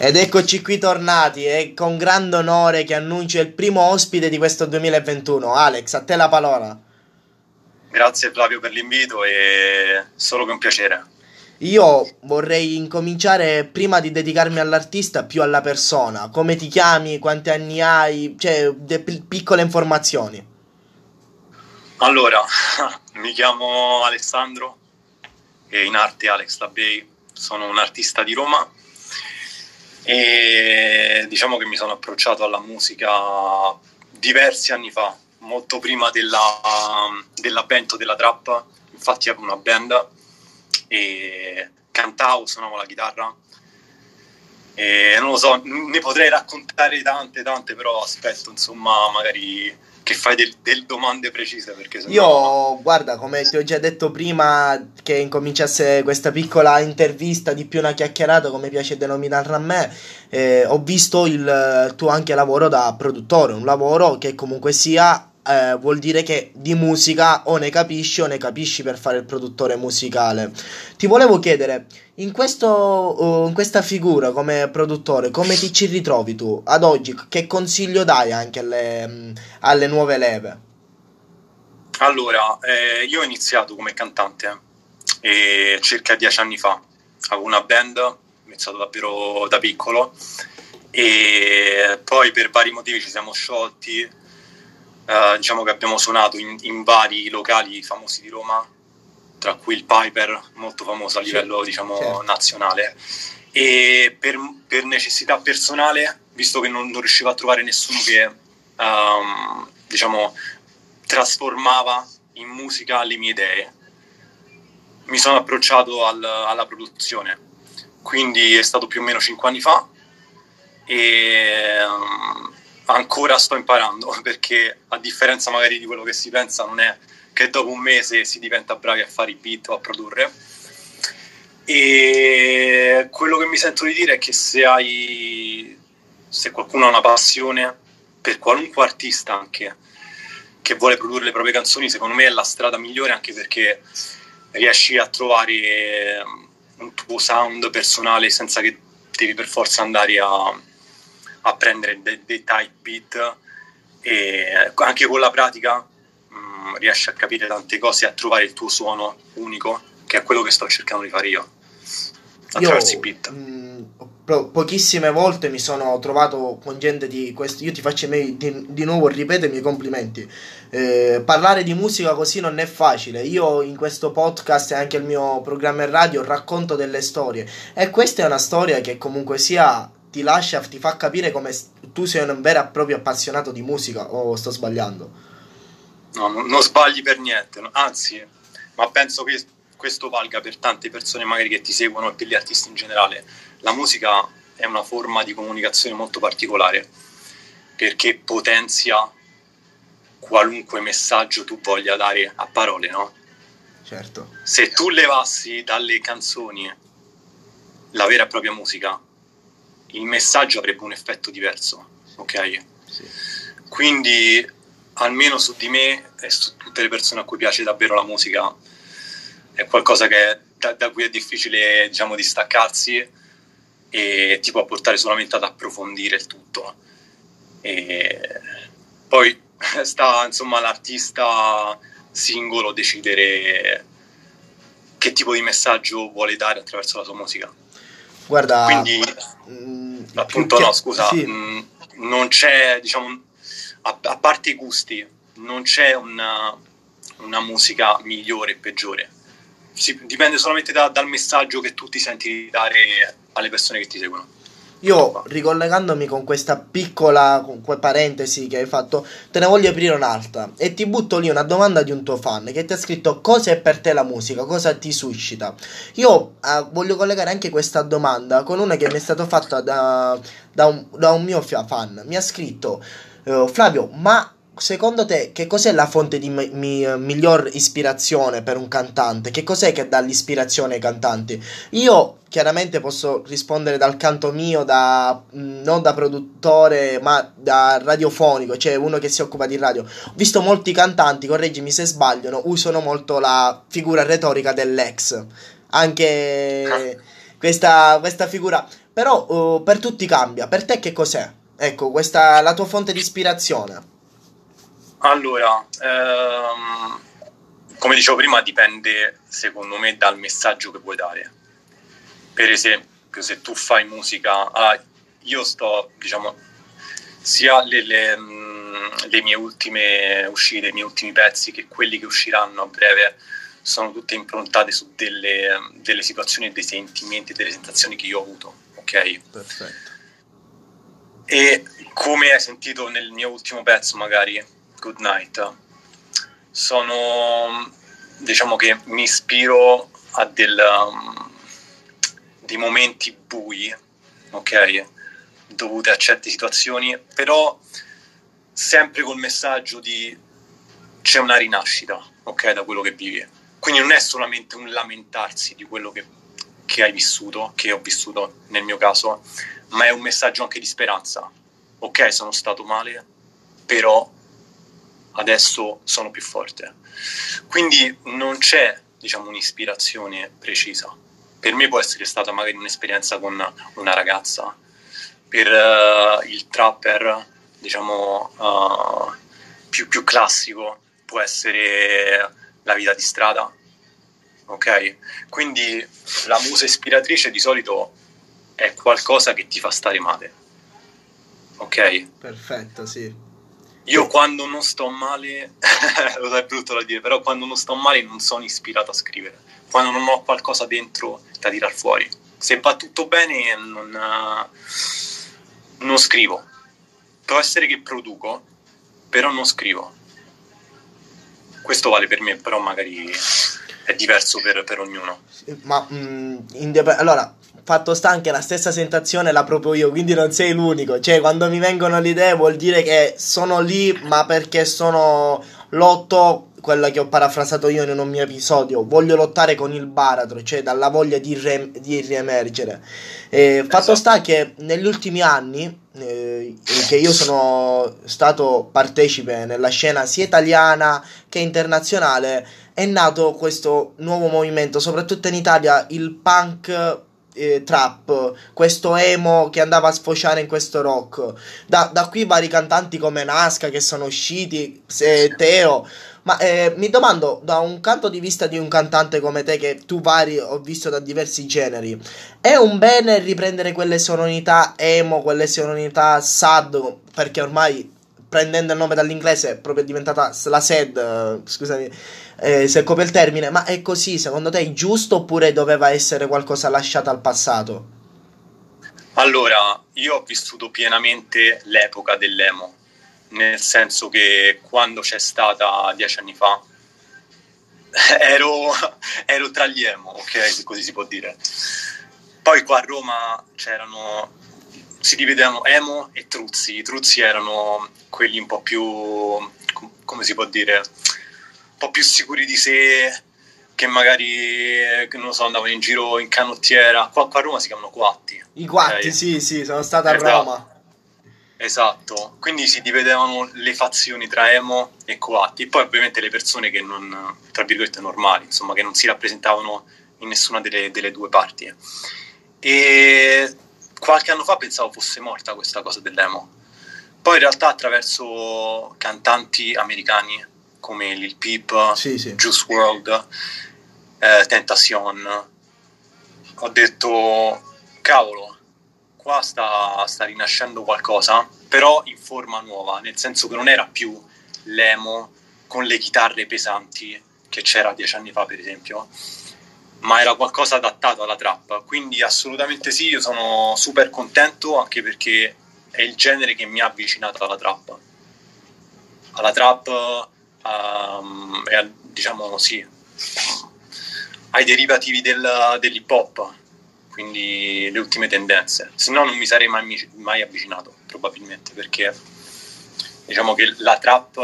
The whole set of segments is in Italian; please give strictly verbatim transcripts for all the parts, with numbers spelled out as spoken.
Ed eccoci qui tornati, e con grande onore che annuncio il primo ospite di questo duemilaventuno. Alex, a te la parola. Grazie Flavio per l'invito, e solo che un piacere. Io vorrei incominciare, prima di dedicarmi all'artista, più alla persona. Come ti chiami, quanti anni hai, cioè de- piccole informazioni. Allora, mi chiamo Alessandro, e in arte Alex La Bay, sono un artista di Roma. E diciamo che mi sono approcciato alla musica diversi anni fa, molto prima della, dell'avvento della trap. Infatti avevo una band e cantavo, suonavo la chitarra, e non lo so, ne potrei raccontare tante tante, però aspetto insomma magari che fai del, del domande precise, perché sennò... Io, guarda, come ti ho già detto prima che incominciasse questa piccola intervista, di più una chiacchierata, come piace denominarla a me, eh, ho visto il tuo anche lavoro da produttore, un lavoro che comunque sia, eh, vuol dire che di musica o ne capisci o ne capisci per fare il produttore musicale. Ti volevo chiedere, in, questo, uh, in questa figura come produttore, come ti ci ritrovi tu ad oggi? Che consiglio dai anche alle, mh, alle nuove leve? Allora, eh, io ho iniziato come cantante eh, circa dieci anni fa. Avevo una band, ho iniziato davvero da piccolo, e poi per vari motivi ci siamo sciolti. Eh, diciamo che abbiamo suonato in, in vari locali famosi di Roma, tra cui il Piper, molto famoso a livello, diciamo, certo, nazionale, e per, per necessità personale, visto che non, non riuscivo a trovare nessuno che um, diciamo trasformava in musica le mie idee, mi sono approcciato al, alla produzione. Quindi è stato più o meno cinque anni fa, e um, ancora sto imparando, perché a differenza magari di quello che si pensa, non è che dopo un mese si diventa bravi a fare i beat o a produrre. E quello che mi sento di dire è che se hai se qualcuno ha una passione per qualunque artista, anche che vuole produrre le proprie canzoni, secondo me è la strada migliore, anche perché riesci a trovare un tuo sound personale senza che devi per forza andare a, a prendere dei, dei type beat, e anche con la pratica riesci a capire tante cose e a trovare il tuo suono unico, che è quello che sto cercando di fare io attraverso i beat. Po- pochissime volte mi sono trovato con gente di questo. Io ti faccio me- di-, di nuovo, ripeto i miei complimenti. Eh, parlare di musica così non è facile. Io in questo podcast e anche il mio programma in radio racconto delle storie, e questa è una storia che comunque sia ti lascia, ti fa capire come tu sei un vero e proprio appassionato di musica, o oh, sto sbagliando? No, non sbagli per niente, anzi, ma penso che questo valga per tante persone magari che ti seguono, e per gli artisti in generale. La musica è una forma di comunicazione molto particolare, perché potenzia qualunque messaggio tu voglia dare a parole, no? Certo. Se tu levassi dalle canzoni la vera e propria musica, il messaggio avrebbe un effetto diverso, ok? Sì. Quindi, almeno su di me e su tutte le persone a cui piace davvero la musica, è qualcosa che, da, da cui è difficile, diciamo, distaccarsi, e ti può portare solamente ad approfondire il tutto. E poi sta insomma l'artista singolo decidere che tipo di messaggio vuole dare attraverso la sua musica. Guarda, quindi mh, appunto che... no scusa sì. mh, non c'è, diciamo, a parte i gusti, non c'è una, una musica migliore e peggiore. Si, dipende solamente da, dal messaggio che tu ti senti dare alle persone che ti seguono. Io, ricollegandomi con questa piccola con quel parentesi che hai fatto, te ne voglio aprire un'altra, e ti butto lì una domanda di un tuo fan che ti ha scritto: cosa è per te la musica? Cosa ti suscita? Io eh, voglio collegare anche questa domanda con una che mi è stata fatta da, da, un, da un mio fan. Mi ha scritto: Uh, Flavio, ma secondo te che cos'è la fonte di mi- mi- miglior ispirazione per un cantante? Che cos'è che dà l'ispirazione ai cantanti? Io chiaramente posso rispondere dal canto mio, da, mh, non da produttore, ma da radiofonico, cioè uno che si occupa di radio. Ho visto molti cantanti, correggimi se sbagliano, usano molto la figura retorica dell'ex. Anche questa, questa figura... Però uh, per tutti cambia. Per te che cos'è? Ecco, questa la tua fonte di ispirazione. Allora, ehm, come dicevo prima, dipende secondo me dal messaggio che vuoi dare. Per esempio, se tu fai musica, ah, io sto, diciamo, sia le, le, le mie ultime uscite, i miei ultimi pezzi, che quelli che usciranno a breve, sono tutte improntate su delle, delle situazioni, dei sentimenti, delle sensazioni che io ho avuto, ok? Perfetto. E come hai sentito nel mio ultimo pezzo, magari, Good Night, sono, diciamo che mi ispiro a del, um, dei momenti bui, ok? Dovute a certe situazioni, però sempre col messaggio di c'è una rinascita, ok? Da quello che vivi. Quindi non è solamente un lamentarsi di quello che, che hai vissuto, che ho vissuto nel mio caso, ma è un messaggio anche di speranza. Ok, sono stato male, però adesso sono più forte. Quindi non c'è, diciamo, un'ispirazione precisa. Per me può essere stata magari un'esperienza con una ragazza, per uh, il trapper, diciamo, uh, più, più classico, può essere la vita di strada, ok? Quindi la musa ispiratrice di solito è qualcosa che ti fa stare male, ok? Perfetto, sì. Io quando non sto male, lo sai, è brutto da dire, però quando non sto male non sono ispirato a scrivere, quando non ho qualcosa dentro da tirar fuori. Se va tutto bene non, non scrivo. Può essere che produco, però non scrivo. Questo vale per me, però magari è diverso per, per ognuno. Ma mh, indip- allora, fatto sta anche la stessa sensazione la proprio io, quindi non sei l'unico. Cioè, quando mi vengono le idee vuol dire che sono lì, ma perché sono lotto, quella che ho parafrasato io in un mio episodio, voglio lottare con il baratro, cioè dalla voglia di, re- di riemergere. Eh, fatto esatto. sta che negli ultimi anni, eh, in che io sono stato partecipe nella scena sia italiana che internazionale, è nato questo nuovo movimento, soprattutto in Italia, il punk eh, trap, questo emo che andava a sfociare in questo rock. Da, da qui vari cantanti come Nasca che sono usciti, eh, Teo. Ma eh, mi domando, da un canto di vista di un cantante come te, che tu vari, ho visto da diversi generi, è un bene riprendere quelle sonorità emo, quelle sonorità sad, perché ormai, prendendo il nome dall'inglese, è proprio diventata la sad, scusami eh, se copio il termine, ma è così, secondo te è giusto oppure doveva essere qualcosa lasciato al passato? Allora, io ho vissuto pienamente l'epoca dell'emo, nel senso che quando c'è stata dieci anni fa ero, ero tra gli emo, ok, se così si può dire. Poi qua a Roma c'erano, si dividevano emo e truzzi. I truzzi erano quelli un po' più, come si può dire, un po' più sicuri di sé, che magari, che non lo so, andavano in giro in canottiera. Qua, qua a Roma si chiamano quatti. I quatti, okay? sì, sì, sono stata a esatto. Roma. Esatto, quindi si dividevano le fazioni tra emo e coatti, e poi ovviamente le persone che non, tra virgolette, normali, insomma, che non si rappresentavano in nessuna delle, delle due parti. E qualche anno fa pensavo fosse morta questa cosa dell'emo, poi in realtà attraverso cantanti americani come Lil Peep, sì, sì. Juice world, eh, Tentacion, ho detto cavolo, qua sta, sta rinascendo qualcosa, però in forma nuova, nel senso che non era più l'emo con le chitarre pesanti che c'era dieci anni fa, per esempio, ma era qualcosa adattato alla trap. Quindi assolutamente sì, io sono super contento, anche perché è il genere che mi ha avvicinato alla trap, alla trap um, e a, diciamo sì, ai derivativi del, dell'hip hop, quindi le ultime tendenze. Se no non mi sarei mai, mai avvicinato, probabilmente, perché diciamo che la trap,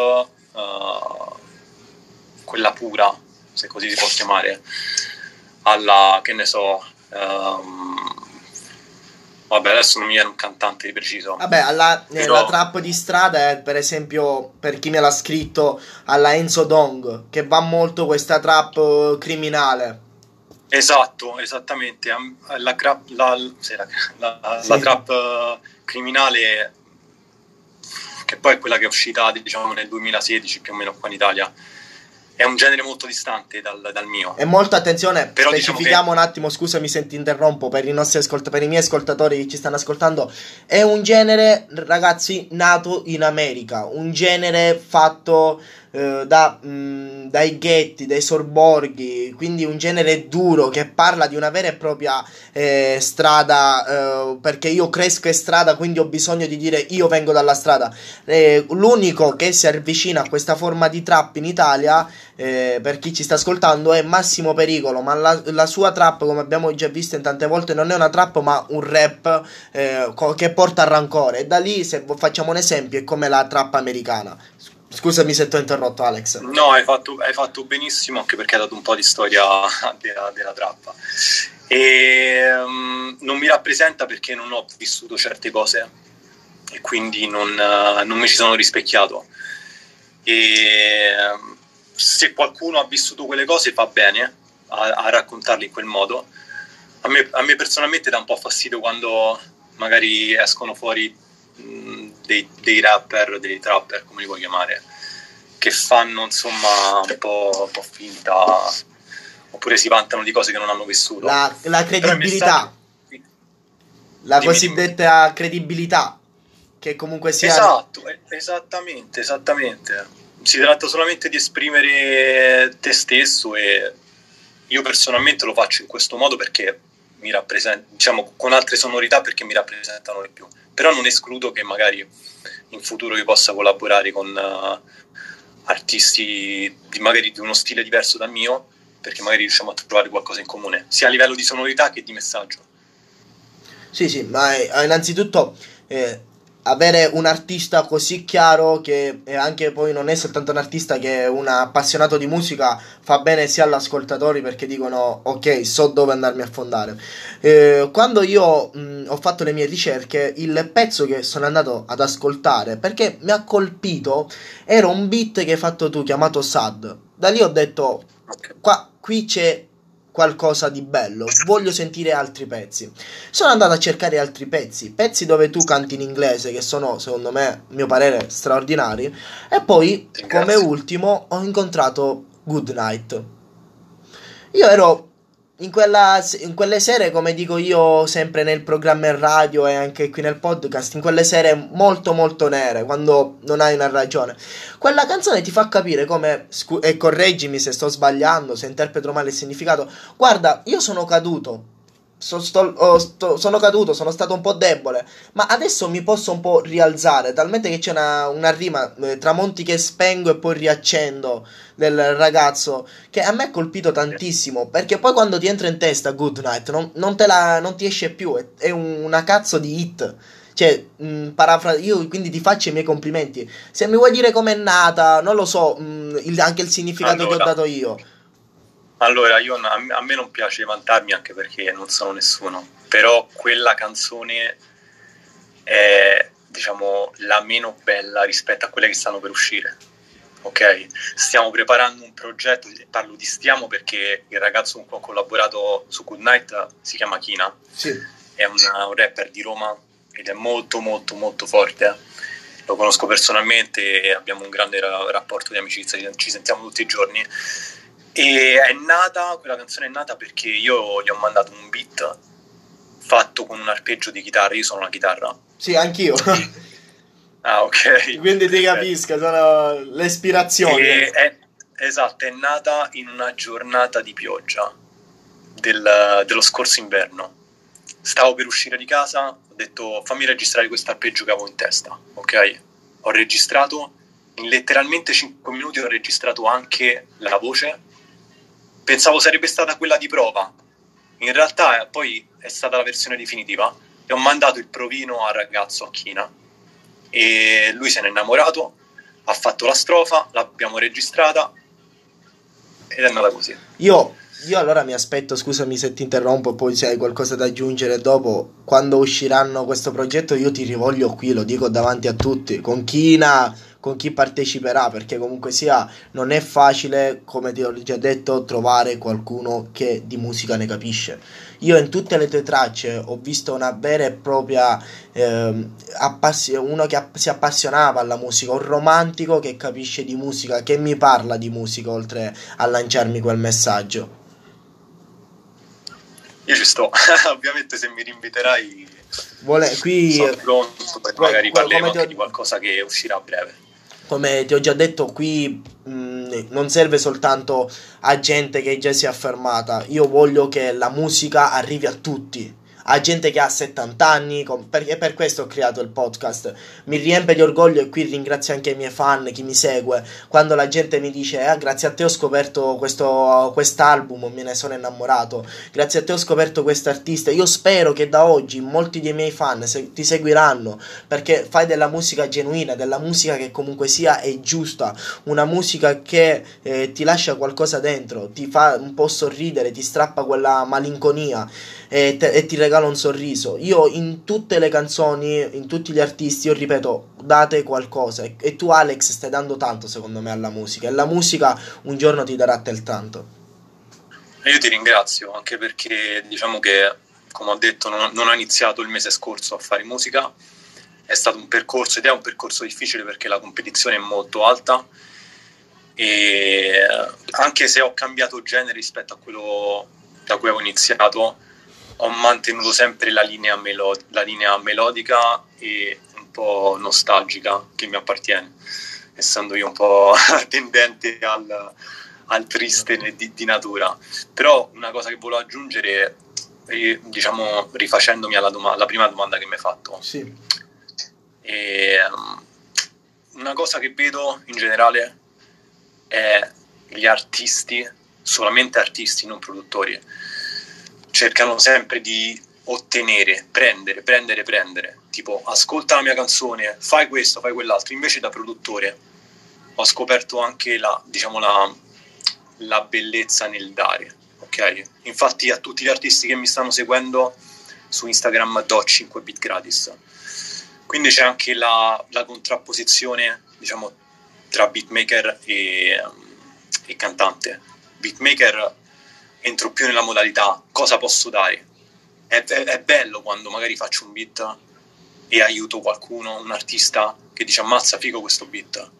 uh, quella pura, se così si può chiamare, alla, che ne so, um, vabbè, adesso non mi viene un cantante di preciso. Vabbè, alla però... la trap di strada è, per esempio, per chi me l'ha scritto, alla Enzo Dong, che va molto questa trap criminale. Esatto, esattamente. La, gra- la, la, la, sì. la trap uh, criminale, che poi è quella che è uscita, diciamo, nel duemilasedici più o meno qua in Italia, è un genere molto distante dal, dal mio. E molta attenzione, però specifichiamo, diciamo che... un attimo, scusami se ti interrompo, per i nostri ascolt- per i miei ascoltatori che ci stanno ascoltando, è un genere, ragazzi, nato in America, un genere fatto eh, da, mh, dai ghetti, dai sobborghi, quindi un genere duro che parla di una vera e propria eh, strada, eh, perché io cresco in strada, quindi ho bisogno di dire io vengo dalla strada. Eh, l'unico che si avvicina a questa forma di trap in Italia, Eh, per chi ci sta ascoltando, è Massimo Pericolo, ma la, la sua trap, come abbiamo già visto in tante volte, non è una trap ma un rap eh, co- che porta al rancore, e da lì, se facciamo un esempio, è come la trap americana. Scusami se ti ho interrotto, Alex. No, hai fatto, hai fatto benissimo, anche perché hai dato un po' di storia della, della trap, e um, non mi rappresenta perché non ho vissuto certe cose e quindi non, non mi ci sono rispecchiato, e um, se qualcuno ha vissuto quelle cose fa bene a, a raccontarle in quel modo. A me, a me personalmente dà un po' fastidio quando magari escono fuori mh, dei, dei rapper, dei trapper, come li vuoi chiamare, che fanno, insomma, un po', un po' finta, oppure si vantano di cose che non hanno vissuto. La, la credibilità, stato... la dimmi, cosiddetta dimmi. credibilità, che comunque sia... Esatto, esattamente, esattamente. Si tratta solamente di esprimere te stesso, e io personalmente lo faccio in questo modo perché mi rappresenta, diciamo, con altre sonorità, perché mi rappresentano di più. Però non escludo che magari in futuro io possa collaborare con uh, artisti di, magari di uno stile diverso dal mio, perché magari riusciamo a trovare qualcosa in comune, sia a livello di sonorità che di messaggio. Sì, sì, ma innanzitutto... Eh... avere un artista così chiaro, che anche poi non è soltanto un artista, che è un appassionato di musica, fa bene sia agli ascoltatori, perché dicono ok, so dove andarmi a fondare. Eh, quando io mh, ho fatto le mie ricerche, il pezzo che sono andato ad ascoltare perché mi ha colpito era un beat che hai fatto tu, chiamato Sad. Da lì ho detto qua, qui c'è qualcosa di bello, voglio sentire altri pezzi. Sono andato a cercare altri pezzi, pezzi dove tu canti in inglese, che sono, secondo me, mio parere, straordinari. E poi, come ultimo, ho incontrato Goodnight. Io ero in, quella, in quelle sere, come dico io sempre nel programma in radio e anche qui nel podcast, in quelle sere molto molto nere, quando non hai una ragione. Quella canzone ti fa capire come, scu- e correggimi se sto sbagliando, se interpreto male il significato, guarda, io sono caduto, so, sto, oh, sto, sono caduto, sono stato un po' debole, ma adesso mi posso un po' rialzare, talmente che c'è una, una rima, eh, tramonti che spengo e poi riaccendo, del ragazzo, che a me ha colpito tantissimo, perché poi quando ti entra in testa Goodnight non, non, te la, non ti esce più, è, è un, una cazzo di hit. Cioè, mh, parafra- io quindi ti faccio i miei complimenti. Se mi vuoi dire com'è nata, non lo so, mh, il, anche il significato allora, che ho dato io. Allora, io, a me non piace vantarmi, anche perché non sono nessuno, però quella canzone è, diciamo, la meno bella rispetto a quelle che stanno per uscire. Ok? Stiamo preparando un progetto, parlo di stiamo perché il ragazzo con cui ho collaborato su Goodnight si chiama Kina, sì. È una, un rapper di Roma, ed è molto molto molto forte, lo conosco personalmente e abbiamo un grande ra- rapporto di amicizia, ci sentiamo tutti i giorni, e è nata, quella canzone è nata perché io gli ho mandato un beat fatto con un arpeggio di chitarra, io sono la chitarra. Sì, anch'io. Ah, ok. Quindi ti capisco, sono le ispirazioni. E è, esatto, è nata in una giornata di pioggia del, dello scorso inverno. Stavo per uscire di casa, ho detto fammi registrare questo arpeggio che avevo in testa, ok? Ho registrato, in letteralmente cinque minuti ho registrato anche la voce, pensavo sarebbe stata quella di prova, in realtà poi è stata la versione definitiva, e ho mandato il provino al ragazzo, a Kina, e lui se n'è innamorato, ha fatto la strofa, l'abbiamo registrata, ed è andata così. Io... Io allora mi aspetto, scusami se ti interrompo, poi se hai qualcosa da aggiungere dopo, quando usciranno questo progetto io ti rivoglio qui, lo dico davanti a tutti, con Kina, con chi parteciperà, perché comunque sia non è facile, come ti ho già detto, trovare qualcuno che di musica ne capisce. Io in tutte le tue tracce ho visto una vera e propria eh, appassi- uno che app- si appassionava alla musica, un romantico che capisce di musica, che mi parla di musica oltre a lanciarmi quel messaggio. Io ci sto, ovviamente se mi rinviterai Vole, qui, sono pronto, poi magari parleremo anche ho... di qualcosa che uscirà a breve. Come ti ho già detto, qui mh, non serve soltanto a gente che già si è affermata, io voglio che la musica arrivi a tutti, a gente che ha settanta anni, con, per, e per questo ho creato il podcast. Mi riempie di orgoglio, e qui ringrazio anche i miei fan, chi mi segue, quando la gente mi dice eh, grazie a te ho scoperto questo quest'album, me ne sono innamorato, grazie a te ho scoperto quest'artista. Io spero che da oggi molti dei miei fan se, ti seguiranno, perché fai della musica genuina, della musica che comunque sia è giusta, una musica che eh, ti lascia qualcosa dentro, ti fa un po' sorridere, ti strappa quella malinconia e, te, e ti regala un sorriso. Io in tutte le canzoni, in tutti gli artisti, io ripeto, date qualcosa, e, e tu Alex stai dando tanto secondo me alla musica, e la musica un giorno ti darà a te il tanto. Io ti ringrazio, anche perché diciamo che, come ho detto, non, non ho iniziato il mese scorso a fare musica, è stato un percorso, ed è un percorso difficile perché la competizione è molto alta, e anche se ho cambiato genere rispetto a quello da cui avevo iniziato, ho mantenuto sempre la linea, melo- la linea melodica e un po' nostalgica che mi appartiene, essendo io un po' tendente al, al triste di, di natura. Però una cosa che volevo aggiungere, diciamo rifacendomi alla, doma- alla prima domanda che mi hai fatto, sì. E, um, una cosa che vedo in generale è gli artisti, solamente artisti, non produttori, cercano sempre di ottenere, prendere, prendere, prendere. Tipo, ascolta la mia canzone, fai questo, fai quell'altro. Invece da produttore ho scoperto anche la, diciamo, la, la bellezza nel dare, ok? Infatti a tutti gli artisti che mi stanno seguendo su Instagram do cinque bit gratis. Quindi c'è anche la, la contrapposizione, diciamo, tra beatmaker e, e cantante. Beatmaker... entro più nella modalità cosa posso dare. È, è, è bello quando magari faccio un beat e aiuto qualcuno, un artista che dice ammazza figo questo beat,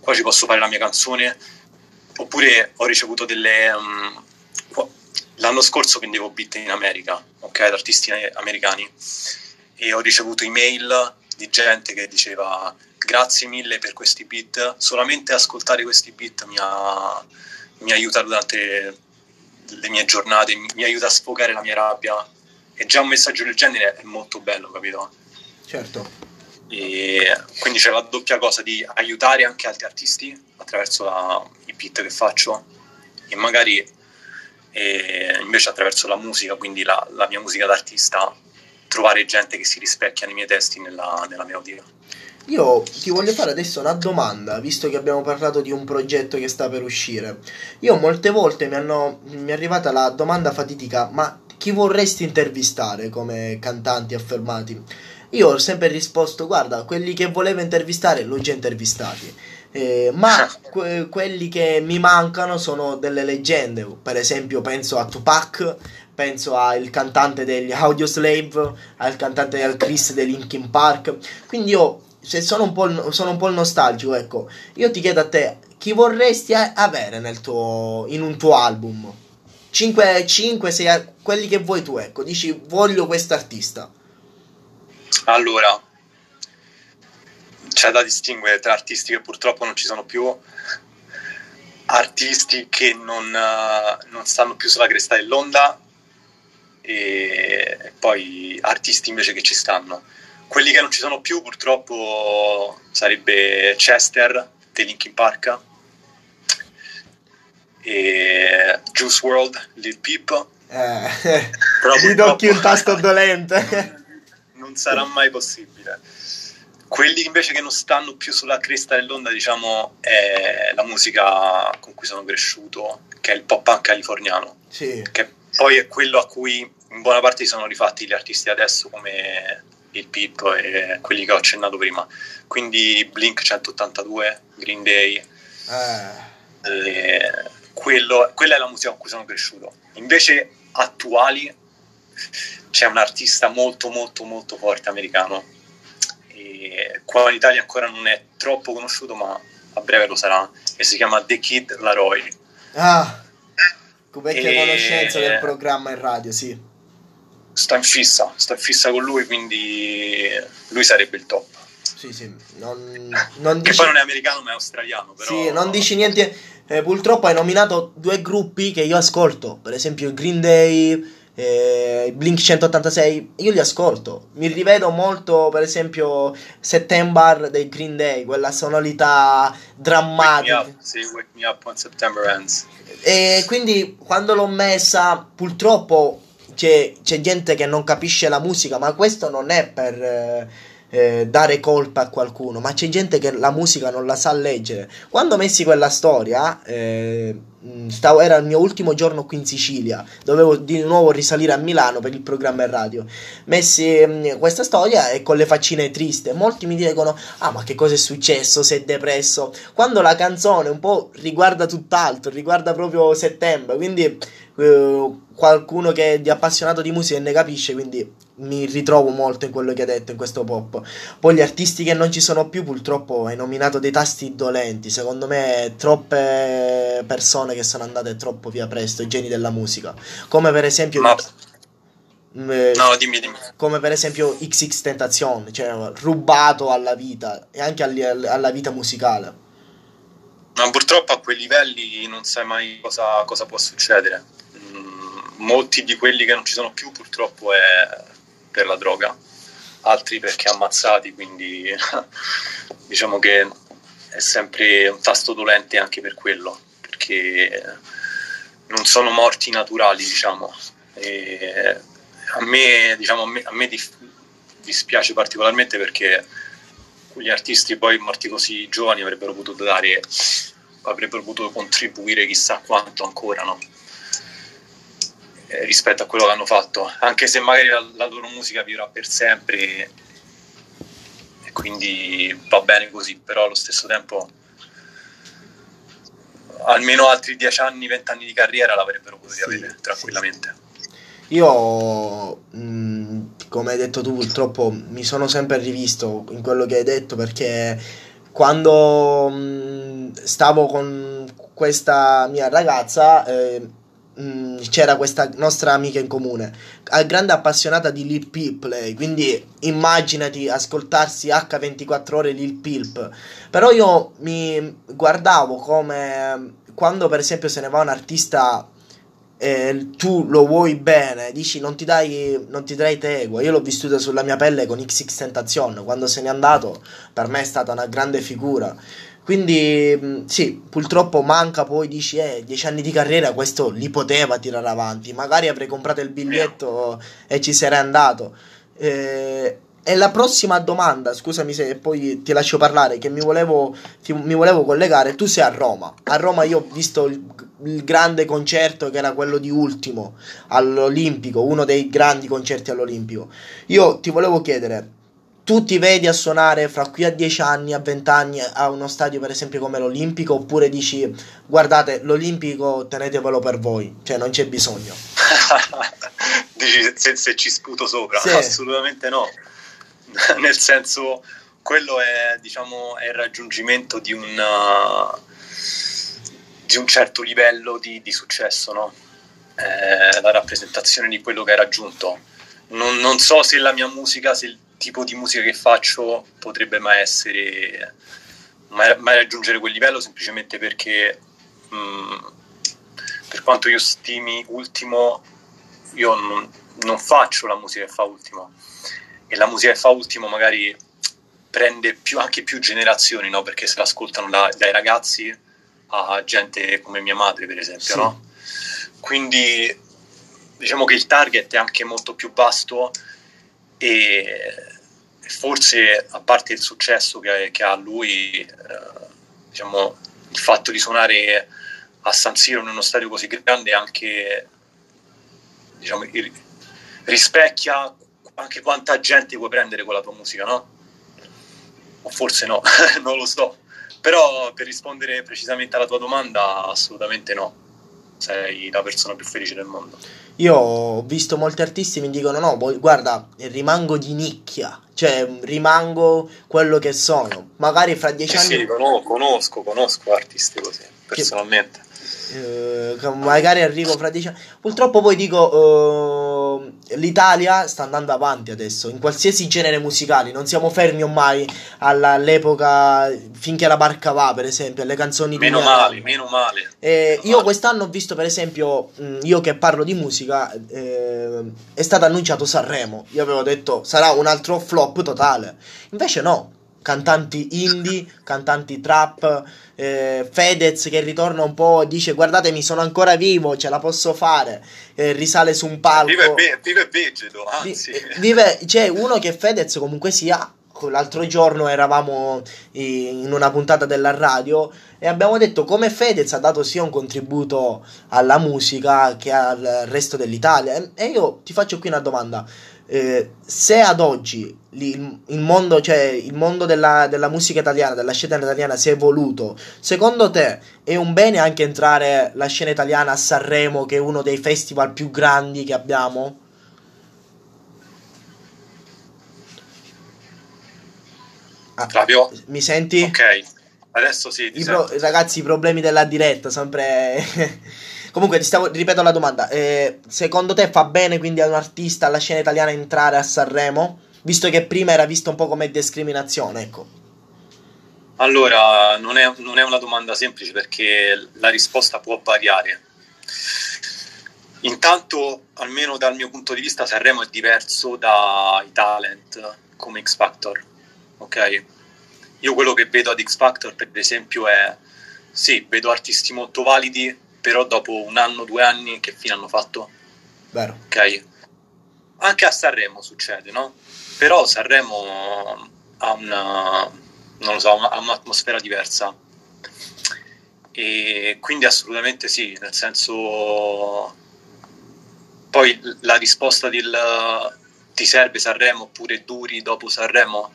qua ci posso fare la mia canzone. Oppure ho ricevuto delle um, l'anno scorso vendevo beat in America, ok, ad artisti americani, e ho ricevuto email di gente che diceva grazie mille per questi beat, solamente ascoltare questi beat mi ha mi ha aiutato durante le mie giornate, mi aiuta a sfogare la mia rabbia, e già un messaggio del genere è molto bello, capito? Certo. E quindi c'è la doppia cosa di aiutare anche altri artisti attraverso la, i beat che faccio, e magari e invece attraverso la musica, quindi la, la mia musica d'artista, trovare gente che si rispecchia nei miei testi, nella, nella melodia. Io ti voglio fare adesso una domanda, visto che abbiamo parlato di un progetto che sta per uscire. Io molte volte mi, hanno, mi è arrivata la domanda fatidica, ma chi vorresti intervistare come cantanti affermati? Io ho sempre risposto, guarda, quelli che volevo intervistare l'ho già intervistati. Eh, ma que- quelli che mi mancano sono delle leggende, per esempio penso a Tupac, penso al cantante degli Audioslave, al cantante del Chris dei Linkin Park, quindi io se sono un po', sono un po' nostalgico, ecco. Io ti chiedo a te, chi vorresti avere nel tuo, in un tuo album? cinque, cinque, sei, quelli che vuoi tu, ecco, dici voglio quest'artista. Allora, c'è da distinguere tra artisti che purtroppo non ci sono più, artisti che non, non stanno più sulla cresta dell'onda, e poi artisti invece che ci stanno. Quelli che non ci sono più purtroppo sarebbe Chester dei Linkin Park, e Juice world, Lil Peep. Eh, gli tocchi un tasto dolente. Non, non sarà mai possibile. Quelli invece che non stanno più sulla cresta dell'onda, diciamo, è la musica con cui sono cresciuto, che è il pop punk californiano, sì. Che poi è quello a cui in buona parte si sono rifatti gli artisti adesso, come Lil Peep e quelli che ho accennato prima, quindi Blink centottantadue, Green Day, eh. e quello, quella è la musica con cui sono cresciuto. Invece attuali c'è un artista molto molto molto forte americano, e qua in Italia ancora non è troppo conosciuto, ma a breve lo sarà, e si chiama The Kid Laroi. Ah, come e... che conoscenza del programma in radio, sì. Sto in fissa, sto in fissa con lui, quindi lui sarebbe il top. Sì, sì. Non, non dici... Che poi non è americano, ma è australiano. Però... Sì, non dici niente. Eh, purtroppo hai nominato due gruppi che io ascolto, per esempio Green Day, eh, Blink centottantasei. Io li ascolto. Mi rivedo molto, per esempio, September dei Green Day, quella sonorità drammatica. Wake me up, sì, Wake Me Up When September Ends. E quindi quando l'ho messa, purtroppo. C'è, c'è gente che non capisce la musica, ma questo non è per eh, dare colpa a qualcuno, ma c'è gente che la musica non la sa leggere. Quando messi quella storia, eh, stavo, era il mio ultimo giorno qui in Sicilia, dovevo di nuovo risalire a Milano per il programma in radio, messi mh, questa storia e con le faccine triste, molti mi dicono: ah, ma che cosa è successo, sei depresso, quando la canzone un po' riguarda tutt'altro, riguarda proprio settembre, quindi... Uh, qualcuno che è di appassionato di musica e ne capisce, quindi mi ritrovo molto in quello che ha detto, in questo pop. Poi gli artisti che non ci sono più, purtroppo hai nominato dei tasti dolenti, secondo me troppe persone che sono andate troppo via presto, i geni della musica, come per esempio Ma... eh, no, dimmi, dimmi. Come per esempio XXXTentacion, cioè rubato alla vita e anche all- alla vita musicale. Ma purtroppo a quei livelli non sai mai cosa, cosa può succedere. Molti di quelli che non ci sono più purtroppo è per la droga, altri perché ammazzati, quindi diciamo che è sempre un tasto dolente anche per quello, perché non sono morti naturali, diciamo. E a me, diciamo, a me, a me dispiace particolarmente, perché quegli artisti poi morti così giovani avrebbero potuto dare, avrebbero potuto contribuire chissà quanto ancora, no? Rispetto a quello che hanno fatto, anche se magari la, la loro musica vivrà per sempre e, e quindi va bene così, però allo stesso tempo almeno altri dieci anni, venti anni di carriera l'avrebbero potuti sì, avere tranquillamente. Sì. Io mh, come hai detto tu, purtroppo mi sono sempre rivisto in quello che hai detto, perché quando mh, stavo con questa mia ragazza eh, c'era questa nostra amica in comune, grande appassionata di Lil Peep lei, quindi immaginati ascoltarsi acca ventiquattro ore Lil Peep. Però io mi guardavo come quando per esempio se ne va un artista e tu lo vuoi bene, dici non ti dai non ti dai tregua. Io l'ho vissuta sulla mia pelle con XXXTentacion, quando se n'è andato per me è stata una grande figura. Quindi sì, purtroppo manca, poi dici eh, dieci anni di carriera, questo li poteva tirare avanti, magari avrei comprato il biglietto e ci sarei andato. Eh, e la prossima domanda, scusami se poi ti lascio parlare, che mi volevo, ti, mi volevo collegare, tu sei a Roma, a Roma io ho visto il, il grande concerto che era quello di Ultimo all'Olimpico, uno dei grandi concerti all'Olimpico. Io ti volevo chiedere, tu ti vedi a suonare fra qui a dieci anni, a venti anni a uno stadio per esempio come l'Olimpico, oppure dici guardate l'Olimpico tenetevelo per voi, cioè non c'è bisogno? Dici se, se ci sputo sopra? Sì. Assolutamente no. Nel senso, quello è, diciamo, è il raggiungimento di un di un certo livello di, di successo, no? È la rappresentazione di quello che hai raggiunto. Non, non so se la mia musica, se il tipo di musica che faccio potrebbe mai essere, mai, mai raggiungere quel livello, semplicemente perché mh, per quanto io stimi Ultimo, io non, non faccio la musica che fa Ultimo, e la musica che fa Ultimo magari prende più, anche più generazioni, no? Perché se l'ascoltano da, dai ragazzi a gente come mia madre, per esempio, sì. No? Quindi diciamo che il target è anche molto più vasto, e forse, a parte il successo che, che ha lui, eh, diciamo, il fatto di suonare a San Siro in uno stadio così grande anche, diciamo, rispecchia anche quanta gente puoi prendere con la tua musica, no? O forse no, non lo so. Però per rispondere precisamente alla tua domanda, assolutamente no. Sei la persona più felice del mondo. Io ho visto molti artisti mi dicono no, guarda, rimango di nicchia, cioè rimango quello che sono. Magari fra dieci eh anni... Sì, conosco, conosco artisti così, personalmente. Che, eh, magari arrivo fra dieci anni... Purtroppo poi dico, eh, l'Italia sta andando avanti adesso, in qualsiasi genere musicale. Non siamo fermi ormai all'epoca finché la barca va, per esempio, alle canzoni meno di... Male, meno male, eh, meno io male. Quest'anno ho visto, per esempio, io che parlo di musica, Eh, è stato annunciato Sanremo. Io avevo detto sarà un altro flop totale, invece no, cantanti indie, cantanti trap, eh, Fedez che ritorna un po', dice guardatemi sono ancora vivo, ce la posso fare, eh, risale su un palco, vive, be- vive vegeto, anzi vive, c'è uno che Fedez comunque sia. L'altro giorno eravamo in una puntata della radio e abbiamo detto come Fedez ha dato sia un contributo alla musica che al resto dell'Italia. E io ti faccio qui una domanda, eh, se ad oggi il mondo, cioè il mondo della, della musica italiana, della scena italiana si è evoluto, secondo te è un bene anche entrare la scena italiana a Sanremo, che è uno dei festival più grandi che abbiamo? Ah, mi senti? Ok, adesso sì. I pro- ragazzi, i problemi della diretta sempre. Comunque, ti stavo, ripeto la domanda. Eh, secondo te fa bene quindi a un artista, alla scena italiana, entrare a Sanremo? Visto che prima era visto un po' come discriminazione, ecco. Allora, non è, non è una domanda semplice perché la risposta può variare. Intanto, almeno dal mio punto di vista, Sanremo è diverso dai talent come X Factor. Ok, io quello che vedo ad X Factor per esempio è, sì, vedo artisti molto validi, però dopo un anno, due anni che fine hanno fatto? Vero. Ok, anche a Sanremo succede, no? Però Sanremo ha una, non lo so, ha un'atmosfera diversa e quindi assolutamente sì, nel senso poi la risposta del ti serve Sanremo oppure duri dopo Sanremo?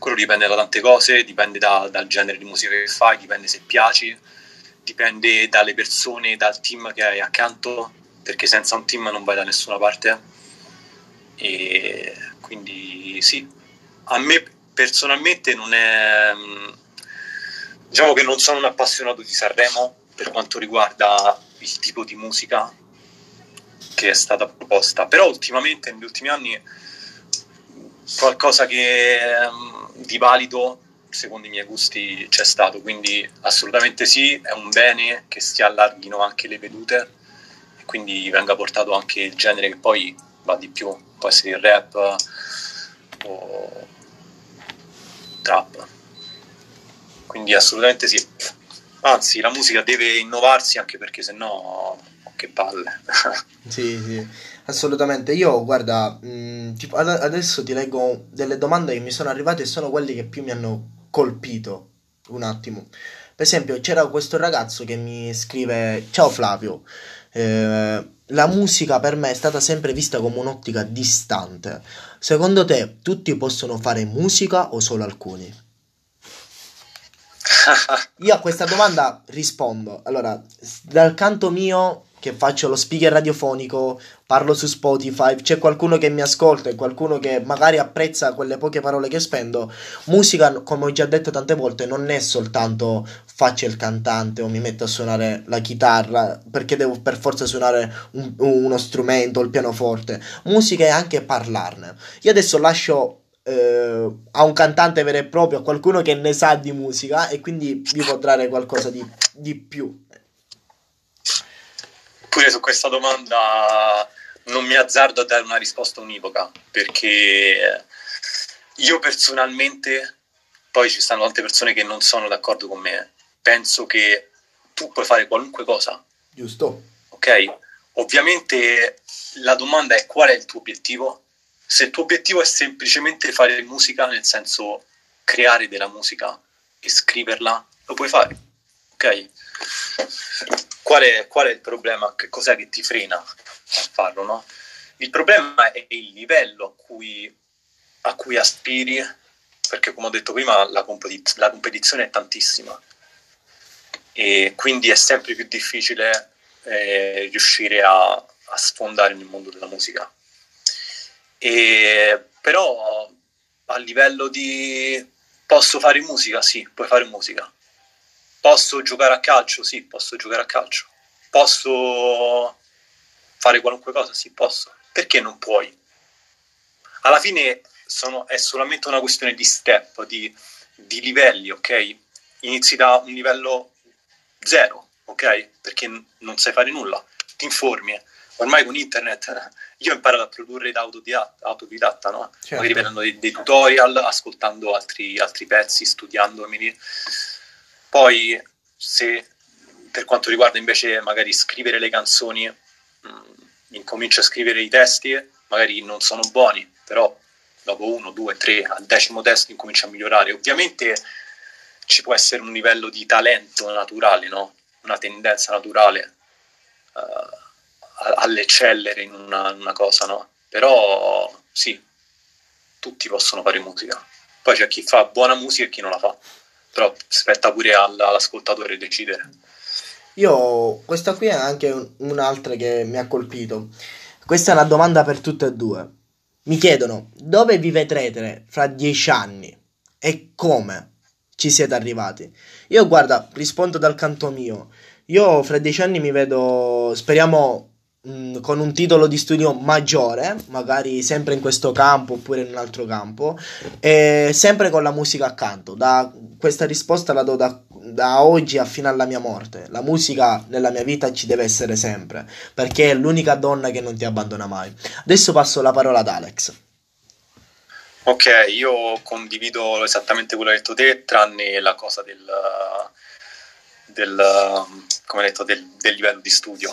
Quello dipende da tante cose, dipende da, dal genere di musica che fai, dipende se piaci, dipende dalle persone, dal team che hai accanto, perché senza un team non vai da nessuna parte. E quindi sì, a me personalmente non è... Diciamo che non sono un appassionato di Sanremo per quanto riguarda il tipo di musica che è stata proposta, però ultimamente, negli ultimi anni, qualcosa che di valido secondo i miei gusti c'è stato, quindi assolutamente sì, è un bene che si allarghino anche le vedute e quindi venga portato anche il genere che poi va di più, può essere il rap o trap, quindi assolutamente sì, anzi la musica deve innovarsi anche perché sennò che palle. Sì, sì, assolutamente. Io guarda, mh, tipo, ad- adesso ti leggo delle domande che mi sono arrivate e sono quelli che più mi hanno colpito. Un attimo, per esempio c'era questo ragazzo che mi scrive: ciao Flavio, eh, la musica per me è stata sempre vista come un'ottica distante, secondo te tutti possono fare musica o solo alcuni? Io a questa domanda rispondo, allora, dal canto mio che faccio lo speaker radiofonico, parlo su Spotify, c'è qualcuno che mi ascolta e qualcuno che magari apprezza quelle poche parole che spendo. Musica, come ho già detto tante volte, non è soltanto faccio il cantante o mi metto a suonare la chitarra perché devo per forza suonare un, uno strumento, il pianoforte. Musica è anche parlarne. Io adesso lascio a un cantante vero e proprio, a qualcuno che ne sa di musica e quindi vi può trarre qualcosa di, di più. Pure su questa domanda non mi azzardo a dare una risposta univoca perché io personalmente, poi ci stanno tante persone che non sono d'accordo con me, penso che tu puoi fare qualunque cosa. Giusto. Ok? Ovviamente la domanda è qual è il tuo obiettivo. Se il tuo obiettivo è semplicemente fare musica, nel senso creare della musica e scriverla, lo puoi fare, ok? Qual è, qual è il problema? Che cos'è che ti frena a farlo, no? Il problema è il livello a cui, a cui aspiri, perché come ho detto prima la, competiz- la competizione è tantissima e quindi è sempre più difficile eh, riuscire a, a sfondare nel mondo della musica. E, però a livello di posso fare musica? Sì, puoi fare musica. Posso giocare a calcio? Sì, posso giocare a calcio. Posso fare qualunque cosa? Sì, posso. Perché non puoi? Alla fine sono, è solamente una questione di step, di, di livelli, ok? Inizi da un livello zero, ok? Perché n- non sai fare nulla. Ti informi. Ormai con internet io ho imparato a produrre da autodidatta, no? Certo. Magari vedendo dei, dei tutorial, ascoltando altri, altri pezzi, studiandomeli. Poi, se per quanto riguarda invece magari scrivere le canzoni, mh, incomincio a scrivere i testi, magari non sono buoni, però dopo uno, due, tre, al decimo testo incomincio a migliorare. Ovviamente ci può essere un livello di talento naturale, no? Una tendenza naturale uh, all'eccellere in una, una cosa, no? Però sì, tutti possono fare musica. Poi c'è chi fa buona musica e chi non la fa. Però spetta pure all'ascoltatore decidere. Io, questa qui è anche un'altra che mi ha colpito. Questa è una domanda per tutte e due. Mi chiedono, dove vi vedrete fra dieci anni? E come ci siete arrivati? Io, guarda, rispondo dal canto mio. Io fra dieci anni mi vedo, speriamo, mh, con un titolo di studio maggiore, magari sempre in questo campo oppure in un altro campo, e sempre con la musica accanto. Da questa risposta la do da, da oggi a fino alla mia morte. La musica nella mia vita ci deve essere sempre, perché è l'unica donna che non ti abbandona mai. Adesso passo la parola ad Alex. Ok, io condivido esattamente quello che hai detto te, tranne la cosa del del come hai detto del, del livello di studio.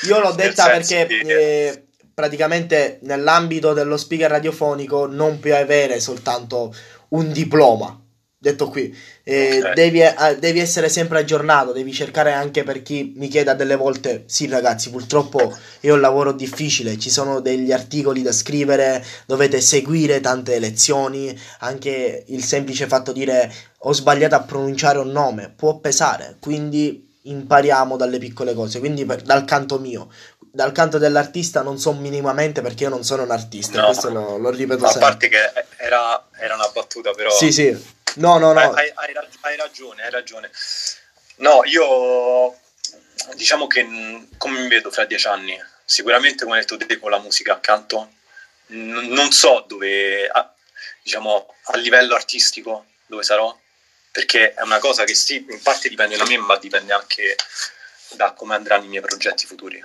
Sì. Io l'ho detta perché che... eh, praticamente nell'ambito dello speaker radiofonico non puoi avere soltanto un diploma. Detto qui, eh, okay. devi, eh, devi essere sempre aggiornato, devi cercare anche per chi mi chiede delle volte, sì ragazzi purtroppo è un lavoro difficile, ci sono degli articoli da scrivere, dovete seguire tante lezioni, anche il semplice fatto di dire ho sbagliato a pronunciare un nome può pesare, quindi impariamo dalle piccole cose, quindi per, dal canto mio. Dal canto dell'artista non so minimamente perché io non sono un artista, no, questo lo, lo ripeto sempre. A parte che era, era una battuta però... Sì, sì, no, no, no. Hai, hai, hai ragione, hai ragione. No, io diciamo che come mi vedo fra dieci anni, sicuramente come hai detto te con la musica accanto, n- non so dove, a, diciamo, a livello artistico dove sarò, perché è una cosa che sì, in parte dipende da me, ma dipende anche da come andranno i miei progetti futuri.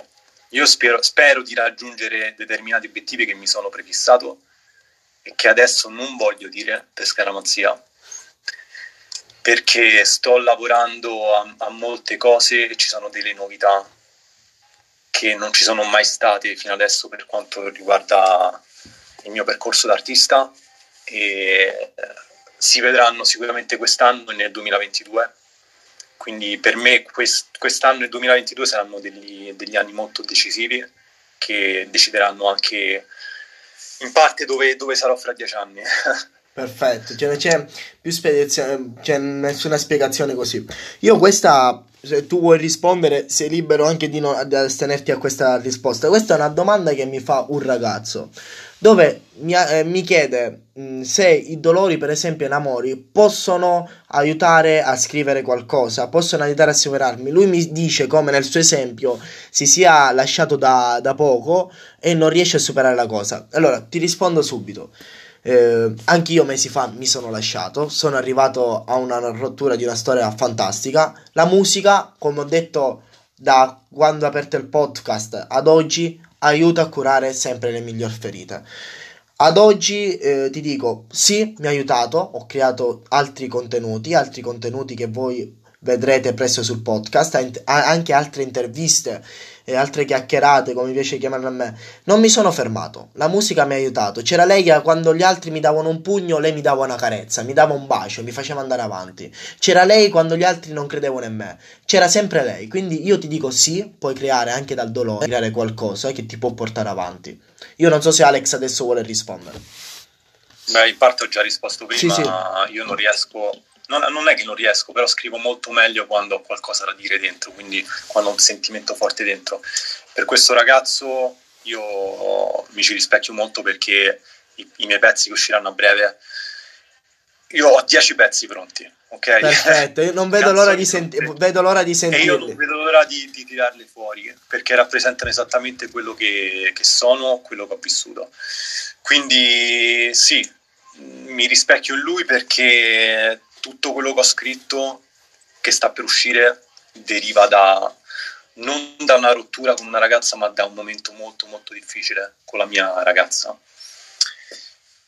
Io spero, spero di raggiungere determinati obiettivi che mi sono prefissato e che adesso non voglio dire per scaramanzia, perché sto lavorando a, a molte cose e ci sono delle novità che non ci sono mai state fino adesso per quanto riguarda il mio percorso d'artista e si vedranno sicuramente quest'anno e nel duemilaventidue. Quindi per me quest- quest'anno e il duemilaventidue saranno degli, degli anni molto decisivi che decideranno anche in parte dove, dove sarò fra dieci anni. Perfetto, cioè non c'è più spiegazione, c'è nessuna spiegazione così. Io questa, se tu vuoi rispondere, sei libero anche di, non, di astenerti a questa risposta. Questa è una domanda che mi fa un ragazzo, dove mi, eh, mi chiede mh, se i dolori, per esempio in amori, possono aiutare a scrivere qualcosa, possono aiutare a superarmi. Lui mi dice come nel suo esempio si sia lasciato da, da poco e non riesce a superare la cosa. Allora, ti rispondo subito. Eh, anch'io mesi fa mi sono lasciato, sono arrivato a una rottura di una storia fantastica. La musica, come ho detto da quando ho aperto il podcast ad oggi, aiuta a curare sempre le miglior ferite. Ad oggi eh, ti dico sì, mi ha aiutato, ho creato altri contenuti, altri contenuti che voi vedrete presto sul podcast, anche altre interviste e altre chiacchierate, come piace chiamarle a me. Non mi sono fermato, la musica mi ha aiutato. C'era lei che quando gli altri mi davano un pugno, lei mi dava una carezza, mi dava un bacio, mi faceva andare avanti. C'era lei quando gli altri non credevano in me, c'era sempre lei. Quindi io ti dico sì, puoi creare anche dal dolore, creare qualcosa che ti può portare avanti. Io non so se Alex adesso vuole rispondere. Beh, in parte ho già risposto prima, sì, sì. Io non riesco... Non, non è che non riesco, però scrivo molto meglio quando ho qualcosa da dire dentro, quindi quando ho un sentimento forte dentro. Per questo ragazzo io mi ci rispecchio molto, perché i, i miei pezzi che usciranno a breve, io ho dieci pezzi pronti, ok? Perfetto, io non vedo l'ora di, senti- vedo l'ora di sentirli. E io non vedo l'ora di, di tirarli fuori, perché rappresentano esattamente quello che, che sono, quello che ho vissuto. Quindi sì, mi rispecchio in lui, perché... tutto quello che ho scritto, che sta per uscire, deriva da non da una rottura con una ragazza, ma da un momento molto molto difficile con la mia ragazza.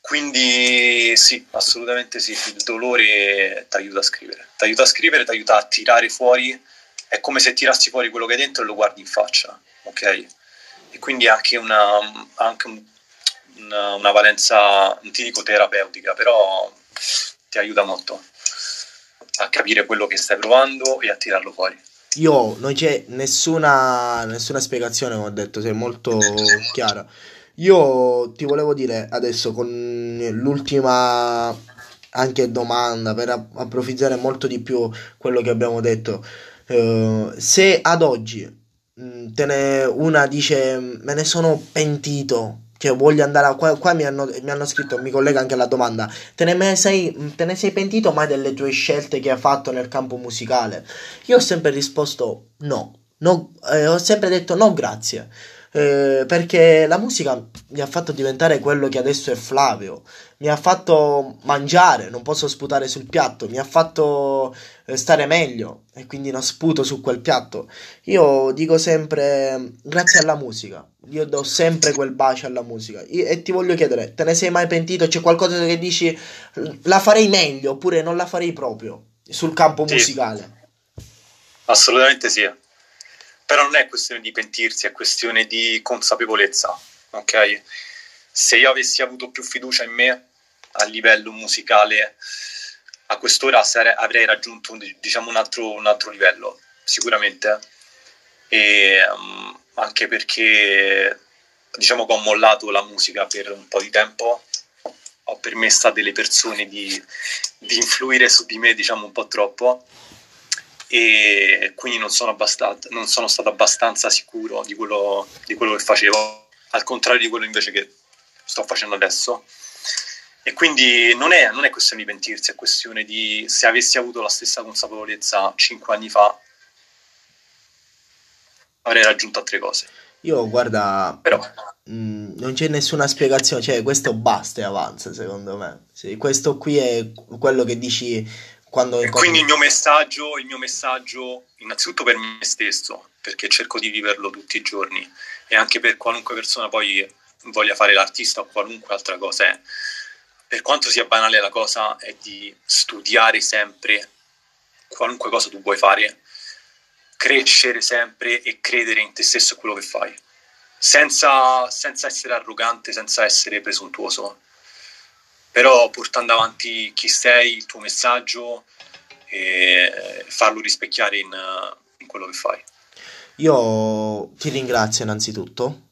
Quindi sì, assolutamente sì, il dolore ti aiuta a scrivere, ti aiuta a scrivere, ti aiuta a tirare fuori, è come se tirassi fuori quello che è dentro e lo guardi in faccia, ok? E quindi è anche una, anche un, una, una valenza, non ti dico terapeutica, però ti aiuta molto a capire quello che stai provando e a tirarlo fuori. Io non c'è nessuna nessuna spiegazione, come ho detto, sei molto chiara. Io ti volevo dire adesso, con l'ultima anche domanda, per approfittare molto di più quello che abbiamo detto, eh, se ad oggi te ne una dice me ne sono pentito, cioè voglio andare a... Qua, qua mi, hanno, mi hanno scritto, mi collega anche alla domanda. Te ne sei, te ne sei pentito mai delle tue scelte che hai fatto nel campo musicale? Io ho sempre risposto no. no eh, ho sempre detto no grazie. Eh, perché la musica mi ha fatto diventare quello che adesso è Flavio. Mi ha fatto mangiare, non posso sputare sul piatto. Mi ha fatto stare meglio e quindi non sputo su quel piatto. Io dico sempre grazie alla musica. Io do sempre quel bacio alla musica. Io, e ti voglio chiedere, te ne sei mai pentito? C'è qualcosa che dici la farei meglio oppure non la farei proprio sul campo sì. musicale? Assolutamente sì. Però non è questione di pentirsi, è questione di consapevolezza, ok? Se io avessi avuto più fiducia in me a livello musicale, a quest'ora sare- avrei raggiunto diciamo un altro, un altro livello, sicuramente. E um, anche perché diciamo che ho mollato la musica per un po' di tempo, ho permesso a delle persone di, di influire su di me diciamo un po' troppo, e quindi non sono, abbastan- non sono stato abbastanza sicuro di quello, di quello che facevo, al contrario di quello invece che sto facendo adesso. E quindi non è, non è questione di pentirsi, è questione di, se avessi avuto la stessa consapevolezza cinque anni fa, avrei raggiunto altre cose. Io guarda, però mh, non c'è nessuna spiegazione, cioè questo basta e avanza secondo me. Sì, questo qui è quello che dici quando... E quindi il mio messaggio, il mio messaggio innanzitutto per me stesso, perché cerco di viverlo tutti i giorni, e anche per qualunque persona poi voglia fare l'artista o qualunque altra cosa è. Per quanto sia banale la cosa, è di studiare sempre qualunque cosa tu vuoi fare, crescere sempre e credere in te stesso e quello che fai, senza, senza essere arrogante, senza essere presuntuoso, però portando avanti chi sei, il tuo messaggio, e farlo rispecchiare in, in quello che fai. Io ti ringrazio innanzitutto,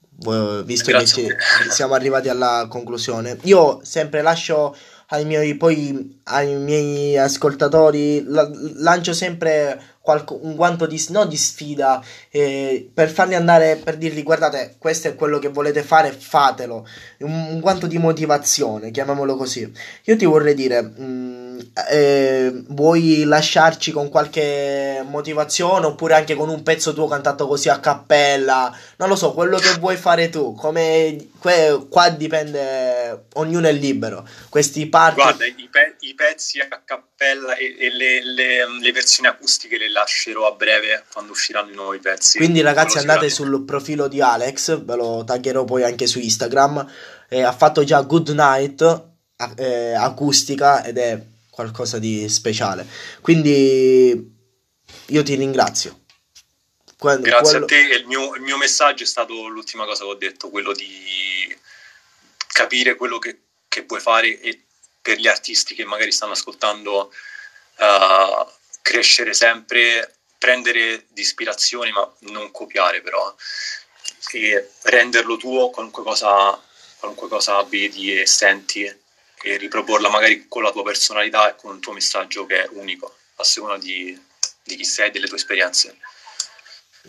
visto Grazie. che ci, siamo arrivati alla conclusione. Io sempre lascio ai miei, poi, ai miei ascoltatori, la, lancio sempre qualco, un guanto di, no, di sfida, eh, per farli andare, per dirgli guardate questo è quello che volete fare, fatelo, un, un guanto di motivazione, chiamiamolo così. Io ti vorrei dire, mh, eh, vuoi lasciarci con qualche motivazione oppure anche con un pezzo tuo cantato così a cappella, non lo so, quello che vuoi fare tu, come que, qua dipende, ognuno è libero, questi parti... Guarda, i, pe- i pezzi a cappella e, e le, le, le versioni acustiche le lascerò a breve quando usciranno i nuovi pezzi. Quindi ragazzi andate sul profilo di Alex, ve lo taggerò poi anche su Instagram, eh, ha fatto già Good Night eh, acustica ed è qualcosa di speciale. Quindi Io ti ringrazio. Quello, Grazie quello... a te. Il mio, il mio messaggio è stato l'ultima cosa che ho detto, quello di capire quello che, che puoi fare, e per gli artisti che magari stanno ascoltando, uh, crescere sempre, prendere di ispirazione, ma non copiare però, e renderlo tuo, qualunque cosa, qualunque cosa vedi e senti, e riproporla magari con la tua personalità e con il tuo messaggio, che è unico a seconda di, di chi sei e delle tue esperienze.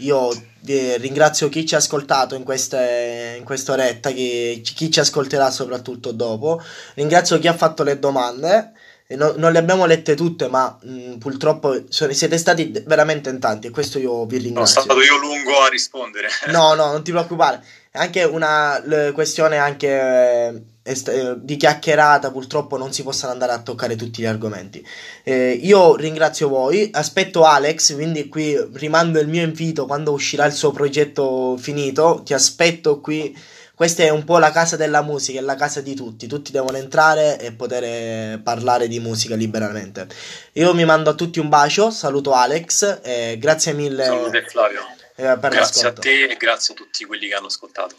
Io ringrazio chi ci ha ascoltato in queste, in questa oretta, chi, chi ci ascolterà soprattutto dopo. Ringrazio chi ha fatto le domande. No, non le abbiamo lette tutte, ma mh, purtroppo sono, siete stati veramente in tanti, e questo io vi ringrazio. Sono stato io lungo a rispondere. No, no, non ti preoccupare. Anche una le, questione anche est- di chiacchierata, purtroppo non si possono andare a toccare tutti gli argomenti. Eh, io ringrazio voi, aspetto Alex, quindi qui rimando il mio invito quando uscirà il suo progetto finito. Ti aspetto qui. Questa è un po' la casa della musica, è la casa di tutti, tutti devono entrare e poter parlare di musica liberamente. Io mi mando a tutti un bacio, saluto Alex, eh, grazie mille. Saluto Flavio, eh, per grazie l'ascolto. A te e grazie a tutti quelli che hanno ascoltato.